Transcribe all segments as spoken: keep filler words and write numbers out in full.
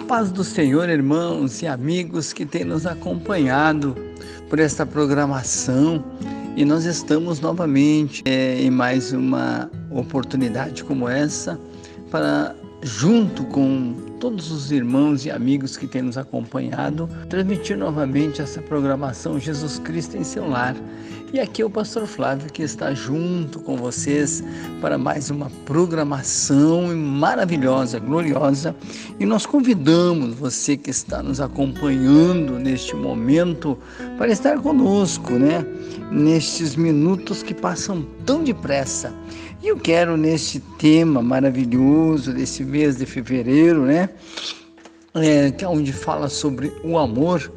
paz do Senhor, irmãos e amigos que têm nos acompanhado por esta programação. E nós estamos novamente é, em mais uma oportunidade como essa, para, junto com todos os irmãos e amigos que têm nos acompanhado, transmitir novamente essa programação Jesus Cristo em seu lar. E aqui é o pastor Flávio que está junto com vocês para mais uma programação maravilhosa, gloriosa. E nós convidamos você que está nos acompanhando neste momento para estar conosco, né? Nestes minutos que passam tão depressa. E eu quero, neste tema maravilhoso desse mês de fevereiro, né? É, que é onde fala sobre o amor.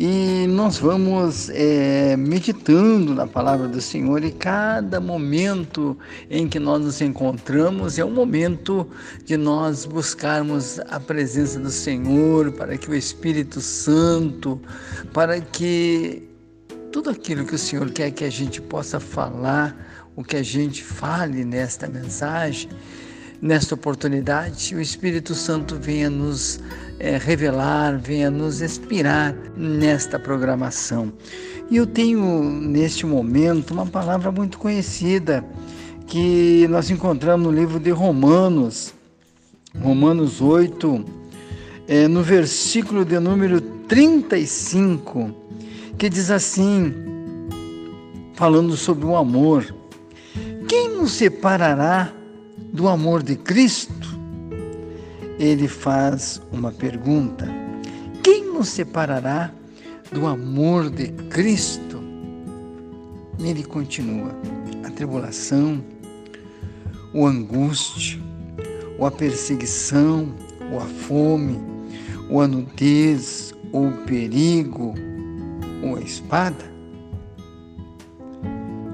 E nós vamos é, meditando na palavra do Senhor, e cada momento em que nós nos encontramos é um momento de nós buscarmos a presença do Senhor, para que o Espírito Santo, para que tudo aquilo que o Senhor quer que a gente possa falar, o que a gente fale nesta mensagem, nesta oportunidade, o Espírito Santo venha nos é, revelar, venha nos inspirar nesta programação. E eu tenho, neste momento, uma palavra muito conhecida, que nós encontramos no livro de Romanos, Romanos oito, é, no versículo de número trinta e cinco, que diz assim, falando sobre o amor: quem nos separará do amor de Cristo? Ele faz uma pergunta: quem nos separará do amor de Cristo? E ele continua: a tribulação, o angústia, ou a perseguição, ou a fome, ou a nudez, ou o perigo, ou a espada?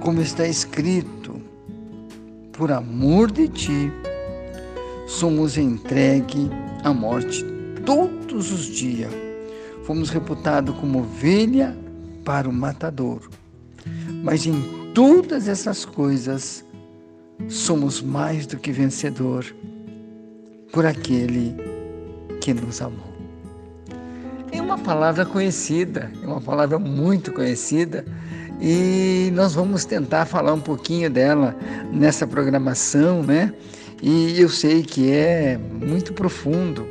Como está escrito, por amor de ti, somos entregue à morte todos os dias. Fomos reputados como ovelha para o matadouro. Mas em todas essas coisas, somos mais do que vencedor por aquele que nos amou. É uma palavra conhecida, é uma palavra muito conhecida, e nós vamos tentar falar um pouquinho dela nessa programação, né? E eu sei que é muito profundo.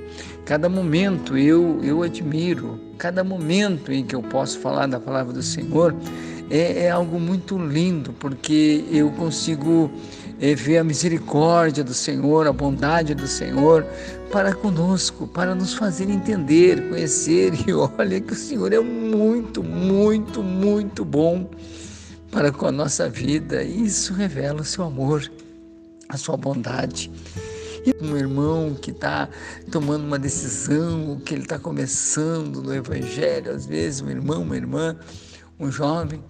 Cada momento eu, eu admiro, cada momento em que eu posso falar da palavra do Senhor é, é algo muito lindo, porque eu consigo é, ver a misericórdia do Senhor, a bondade do Senhor para conosco, para nos fazer entender, conhecer. E olha que o Senhor é muito, muito, muito bom para com a nossa vida. Isso revela o seu amor, a sua bondade. E um irmão que está tomando uma decisão, que ele está começando no Evangelho, às vezes um irmão, uma irmã, um jovem,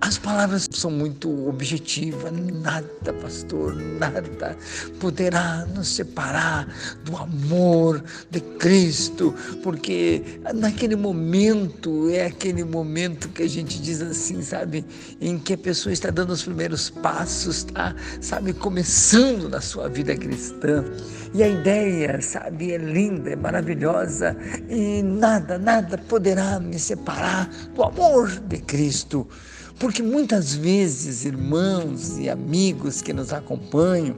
as palavras são muito objetivas: nada, pastor, nada poderá nos separar do amor de Cristo, porque naquele momento, é aquele momento que a gente diz assim, sabe, em que a pessoa está dando os primeiros passos, está, sabe, começando na sua vida cristã. E a ideia, sabe, é linda, é maravilhosa, e nada, nada poderá me separar do amor de Cristo. Porque muitas vezes, irmãos e amigos que nos acompanham,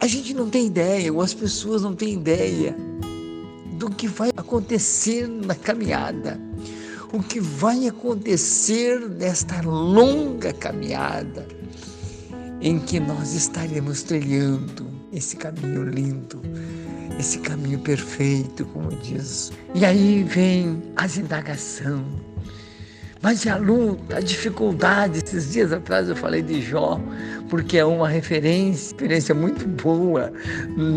a gente não tem ideia, ou as pessoas não têm ideia do que vai acontecer na caminhada, o que vai acontecer nesta longa caminhada em que nós estaremos trilhando esse caminho lindo, esse caminho perfeito, como diz. E aí vem as indagações. Mas a luta, a dificuldade, esses dias atrás eu falei de Jó, porque é uma referência, referência muito boa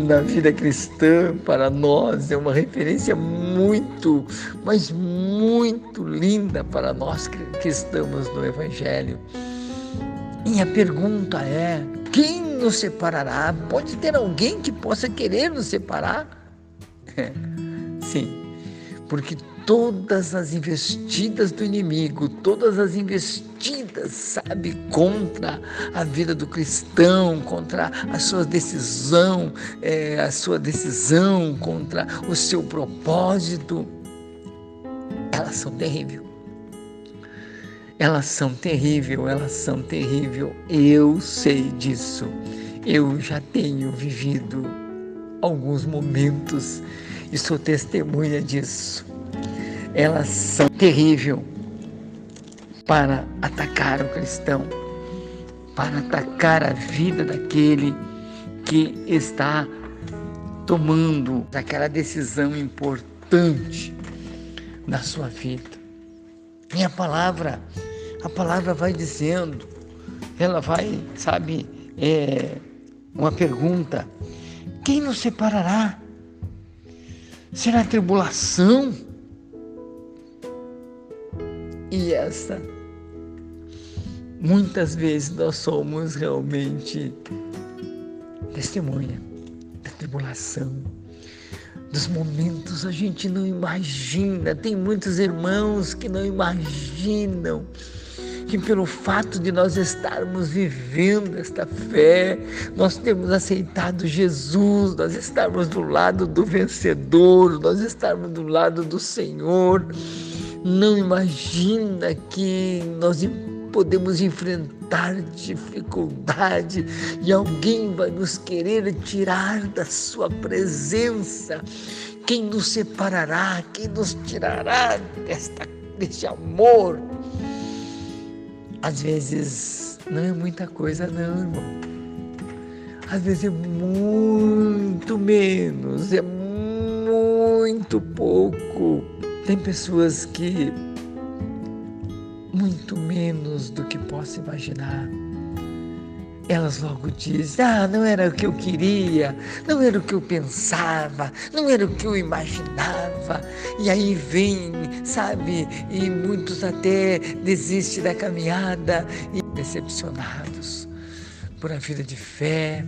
na vida cristã para nós, é uma referência muito, mas muito linda para nós que estamos no Evangelho. E a pergunta é: quem nos separará? Pode ter alguém que possa querer nos separar? É, sim, porque todas as investidas do inimigo, todas as investidas, sabe, contra a vida do cristão, contra a sua decisão, é, a sua decisão, contra o seu propósito, elas são terríveis. Elas são terríveis, elas são terríveis. Eu sei disso. Eu já tenho vivido alguns momentos e sou testemunha disso. Elas são terríveis para atacar o cristão, para atacar a vida daquele que está tomando aquela decisão importante na sua vida. E a palavra, a palavra vai dizendo, ela vai, sabe, é, uma pergunta: quem nos separará? Será tribulação? E essa, muitas vezes nós somos realmente testemunha da tribulação, dos momentos a gente não imagina. Tem muitos irmãos que não imaginam que, pelo fato de nós estarmos vivendo esta fé, nós termos aceitado Jesus, nós estarmos do lado do vencedor, nós estarmos do lado do Senhor, não imagina que nós podemos enfrentar dificuldade e alguém vai nos querer tirar da sua presença. Quem nos separará? Quem nos tirará desta, deste amor? Às vezes não é muita coisa não, irmão. Às vezes é muito menos, é muito pouco. Tem pessoas que muito menos do que posso imaginar, elas logo dizem: ah, não era o que eu queria, não era o que eu pensava, não era o que eu imaginava. E aí vem, sabe, e muitos até desistem da caminhada, e decepcionados por a vida de fé,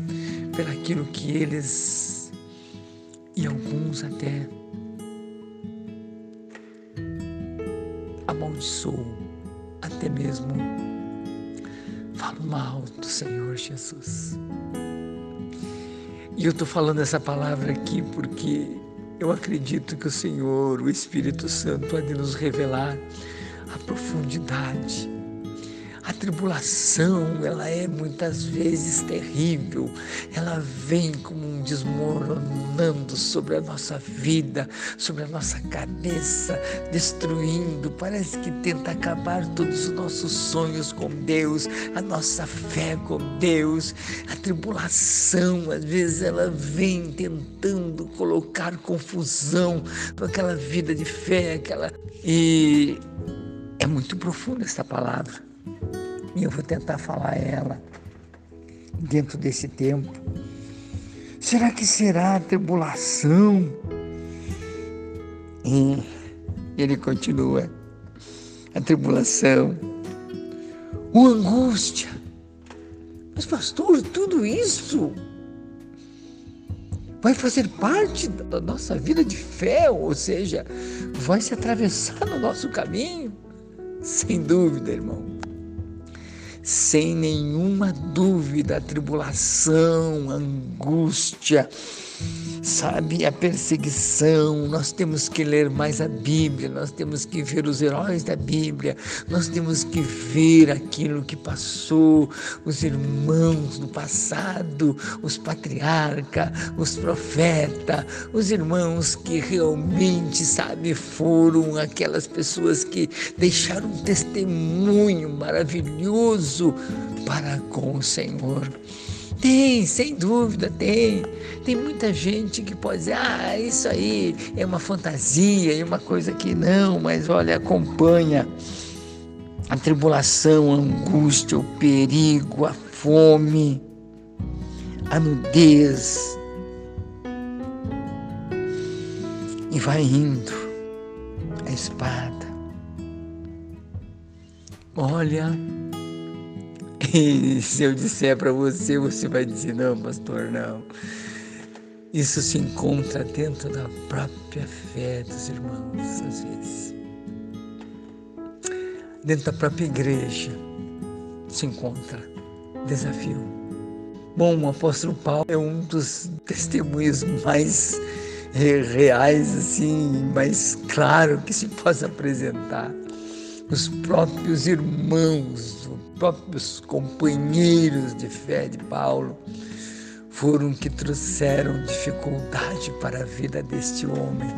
pelo aquilo que eles, e alguns até amaldiçoam, até mesmo falo mal do Senhor Jesus. E eu estou falando essa palavra aqui porque eu acredito que o Senhor, o Espírito Santo, pode nos revelar a profundidade. A tribulação, ela é muitas vezes terrível, ela vem como um desmoronando sobre a nossa vida, sobre a nossa cabeça, destruindo, parece que tenta acabar todos os nossos sonhos com Deus, a nossa fé com Deus. A tribulação, às vezes, ela vem tentando colocar confusão com aquela vida de fé, aquela... E é muito profunda essa palavra. E eu vou tentar falar ela dentro desse tempo. Será que será a tribulação? E ele continua. A tribulação, o angústia. Mas, pastor, tudo isso vai fazer parte da nossa vida de fé, ou seja, vai se atravessar no nosso caminho? Sem dúvida, irmão. Sem nenhuma dúvida, a tribulação, a angústia, sabe, a perseguição. Nós temos que ler mais a Bíblia, nós temos que ver os heróis da Bíblia, nós temos que ver aquilo que passou, os irmãos do passado, os patriarcas, os profetas, os irmãos que realmente, sabe, foram aquelas pessoas que deixaram um testemunho maravilhoso para com o Senhor. Tem, sem dúvida, tem. Tem muita gente que pode dizer: ah, isso aí é uma fantasia, é uma coisa que não, mas olha, acompanha a tribulação, a angústia, o perigo, a fome, a nudez. E vai indo a espada. Olha... E se eu disser para você, você vai dizer: não, pastor, não. Isso se encontra dentro da própria fé dos irmãos, às vezes. Dentro da própria igreja se encontra desafio. Bom, o apóstolo Paulo é um dos testemunhos mais reais, assim, mais claro que se possa apresentar. Os próprios irmãos, os próprios companheiros de fé de Paulo foram que trouxeram dificuldade para a vida deste homem,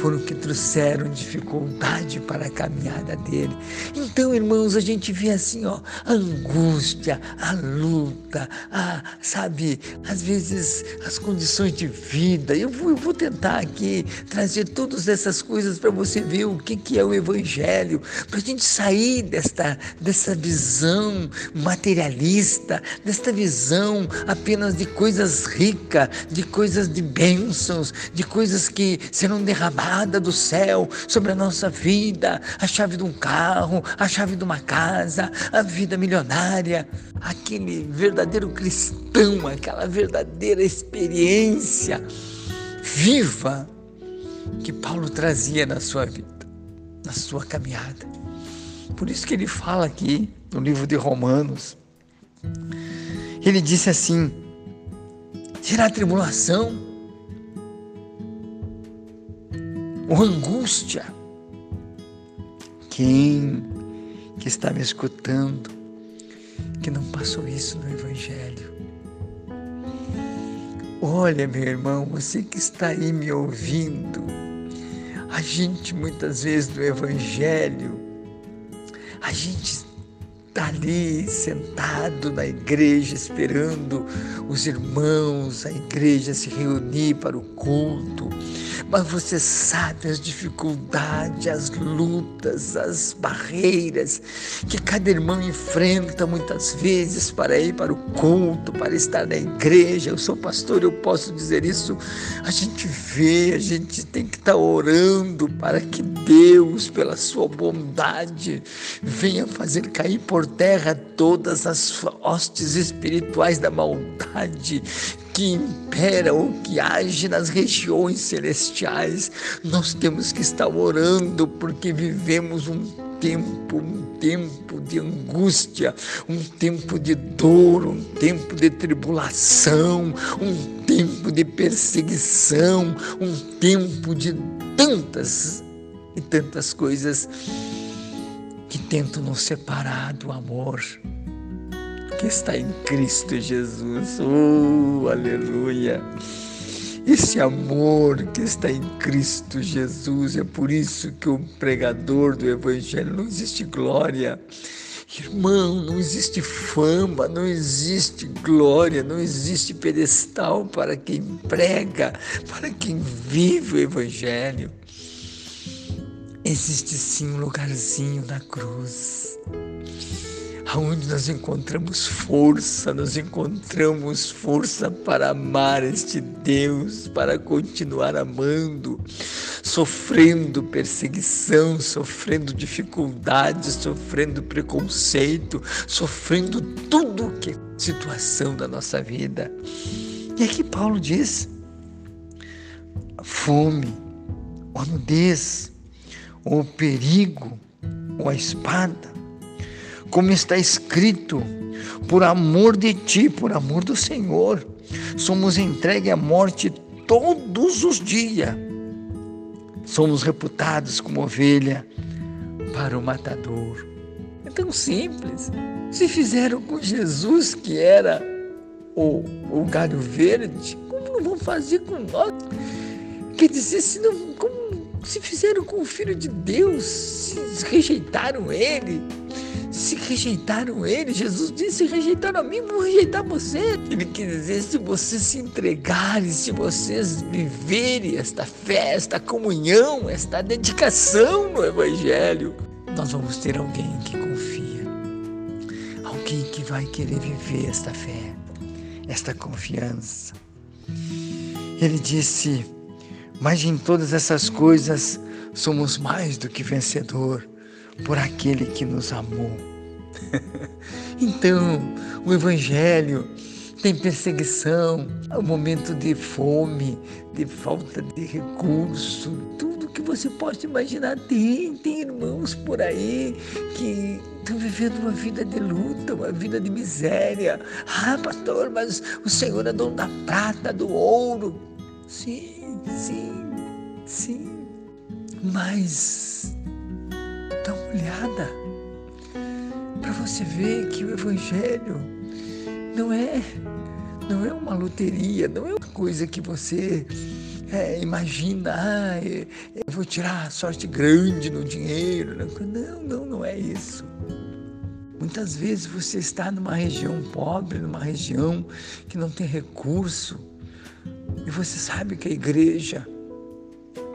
foram que trouxeram dificuldade para a caminhada dele. Então, irmãos, a gente vê assim, ó, a angústia, a luta, a, sabe, às vezes as condições de vida. Eu vou, eu vou tentar aqui trazer todas essas coisas para você ver o que, que é o Evangelho, para a gente sair desta, dessa visão materialista, desta visão apenas de coisas ricas, de coisas de bênçãos, de coisas que serão derramadas do céu sobre a nossa vida, a chave de um carro, a chave de uma casa, a vida milionária. Aquele verdadeiro cristão, aquela verdadeira experiência viva que Paulo trazia na sua vida, na sua caminhada. Por isso que ele fala aqui no livro de Romanos, ele disse assim: será tribulação, ou angústia? Quem que está me escutando que não passou isso no Evangelho? Olha, meu irmão, você que está aí me ouvindo, a gente muitas vezes no Evangelho, a gente está ali sentado na igreja esperando os irmãos, a igreja se reunir para o culto, mas você sabe as dificuldades, as lutas, as barreiras que cada irmão enfrenta muitas vezes para ir para o culto, para estar na igreja. Eu sou pastor, eu posso dizer isso. A gente vê, a gente tem que estar orando para que Deus, pela sua bondade, venha fazer cair por terra todas as hostes espirituais da maldade que impera ou que age nas regiões celestiais. Nós temos que estar orando, porque vivemos um tempo, um tempo de angústia, um tempo de dor, um tempo de tribulação, um tempo de perseguição, um tempo de tantas e tantas coisas que tentam nos separar do amor que está em Cristo Jesus. Oh, aleluia! Esse amor que está em Cristo Jesus, é por isso que o pregador do Evangelho não existe glória. Irmão, não existe fama, não existe glória, não existe pedestal para quem prega, para quem vive o Evangelho. Existe sim um lugarzinho na cruz, aonde nós encontramos força, nós encontramos força para amar este Deus, para continuar amando, sofrendo perseguição, sofrendo dificuldades, sofrendo preconceito, sofrendo tudo que é situação da nossa vida. E aqui Paulo diz: fome, ou nudez, ou perigo, ou a espada. Como está escrito, por amor de ti, por amor do Senhor, somos entregues à morte todos os dias. Somos reputados como ovelha para o matador. É tão simples. Se fizeram com Jesus, que era o, o galho verde, como não vão fazer com nós? Quer dizer, se, não, como, se fizeram com o Filho de Deus, se rejeitaram Ele, se rejeitaram Ele, Jesus disse: se rejeitaram a mim, vou rejeitar você. Ele quer dizer, se vocês se entregarem, se vocês viverem esta fé, esta comunhão, esta dedicação no Evangelho, nós vamos ter alguém que confia, alguém que vai querer viver esta fé, esta confiança. Ele disse: mas em todas essas coisas somos mais do que vencedor por aquele que nos amou. Então, o Evangelho tem perseguição, é um momento de fome, de falta de recurso, tudo que você possa imaginar tem, tem irmãos por aí que estão vivendo uma vida de luta, uma vida de miséria. Ah, pastor, mas o Senhor é dono da prata, do ouro. Sim, sim, sim, mas dá uma olhada para você ver que o Evangelho Não é, não é uma loteria, não é uma coisa que você é, imagina, ah, eu, eu vou tirar a sorte grande no dinheiro. Não, não, não é isso. Muitas vezes você está numa região pobre, numa região que não tem recurso, e você sabe que a igreja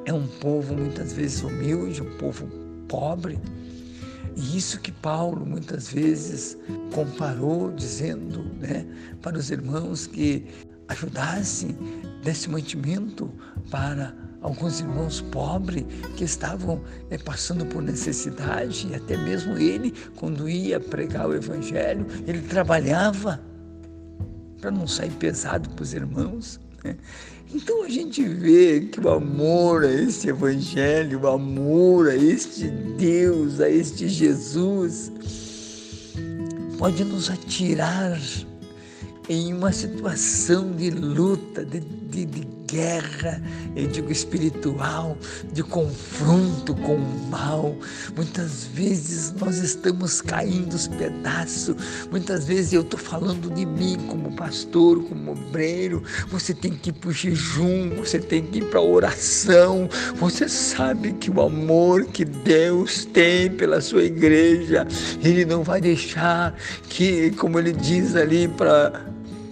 é um povo muitas vezes humilde, um povo pobre. E isso que Paulo muitas vezes comparou, dizendo, né, para os irmãos que ajudassem, desse mantimento para alguns irmãos pobres que estavam é, passando por necessidade, e até mesmo ele, quando ia pregar o Evangelho, ele trabalhava para não sair pesado para os irmãos. Então a gente vê que o amor a este Evangelho, o amor a este Deus, a este Jesus, pode nos atirar em uma situação de luta, de, de, de guerra, eu digo espiritual, de confronto com o mal. Muitas vezes nós estamos caindo os pedaços, muitas vezes eu estou falando de mim como pastor, como obreiro. Você tem que ir para o jejum, você tem que ir para a oração. Você sabe que o amor que Deus tem pela sua igreja, Ele não vai deixar que, como Ele diz ali para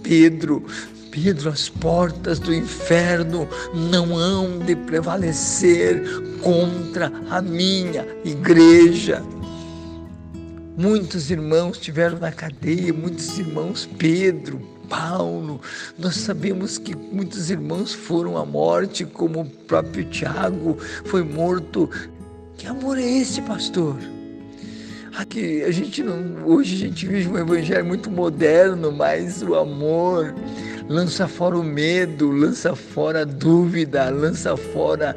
Pedro, Pedro, as portas do inferno não hão de prevalecer contra a minha igreja. Muitos irmãos tiveram na cadeia, muitos irmãos, Pedro, Paulo, nós sabemos que muitos irmãos foram à morte, como o próprio Tiago foi morto. Que amor é esse, pastor? Aqui, a gente não, hoje a gente vive um evangelho muito moderno, mas o amor lança fora o medo, lança fora a dúvida, lança fora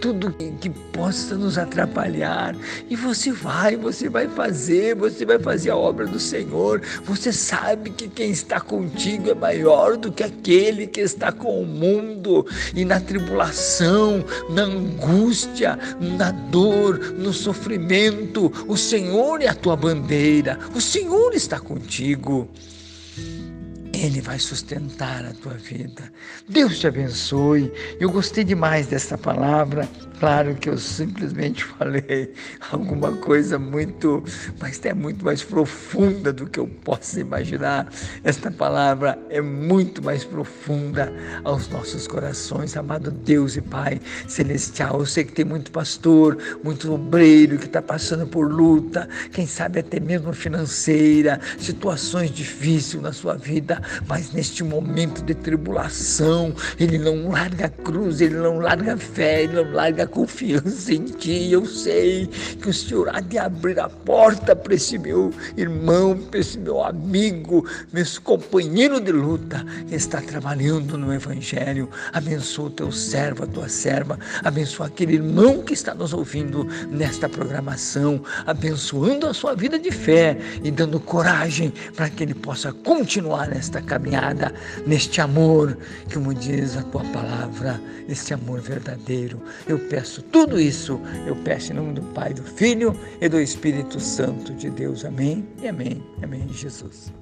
tudo que, que possa nos atrapalhar. E você vai, você vai fazer, você vai fazer a obra do Senhor. Você sabe que quem está contigo é maior do que aquele que está com o mundo. E na tribulação, na angústia, na dor, no sofrimento, o Senhor é a tua bandeira, o Senhor está contigo. Ele vai sustentar a tua vida. Deus te abençoe. Eu gostei demais dessa palavra. Claro que eu simplesmente falei alguma coisa muito, mas é muito mais profunda do que eu posso imaginar. Esta palavra é muito mais profunda aos nossos corações. Amado Deus e Pai Celestial, eu sei que tem muito pastor, muito obreiro que está passando por luta, quem sabe até mesmo financeira, situações difíceis na sua vida, mas neste momento de tribulação, ele não larga a cruz, ele não larga a fé, ele não larga a confiança em ti. Eu sei que o Senhor há de abrir a porta para esse meu irmão, para esse meu amigo, meu companheiro de luta que está trabalhando no Evangelho. Abençoa o teu servo, a tua serva, abençoa aquele irmão que está nos ouvindo nesta programação, abençoando a sua vida de fé e dando coragem para que ele possa continuar nesta caminhada, neste amor, como diz a tua palavra, este amor verdadeiro. Eu peço tudo isso, eu peço em nome do Pai, do Filho e do Espírito Santo de Deus. Amém, e amém, amém, Jesus.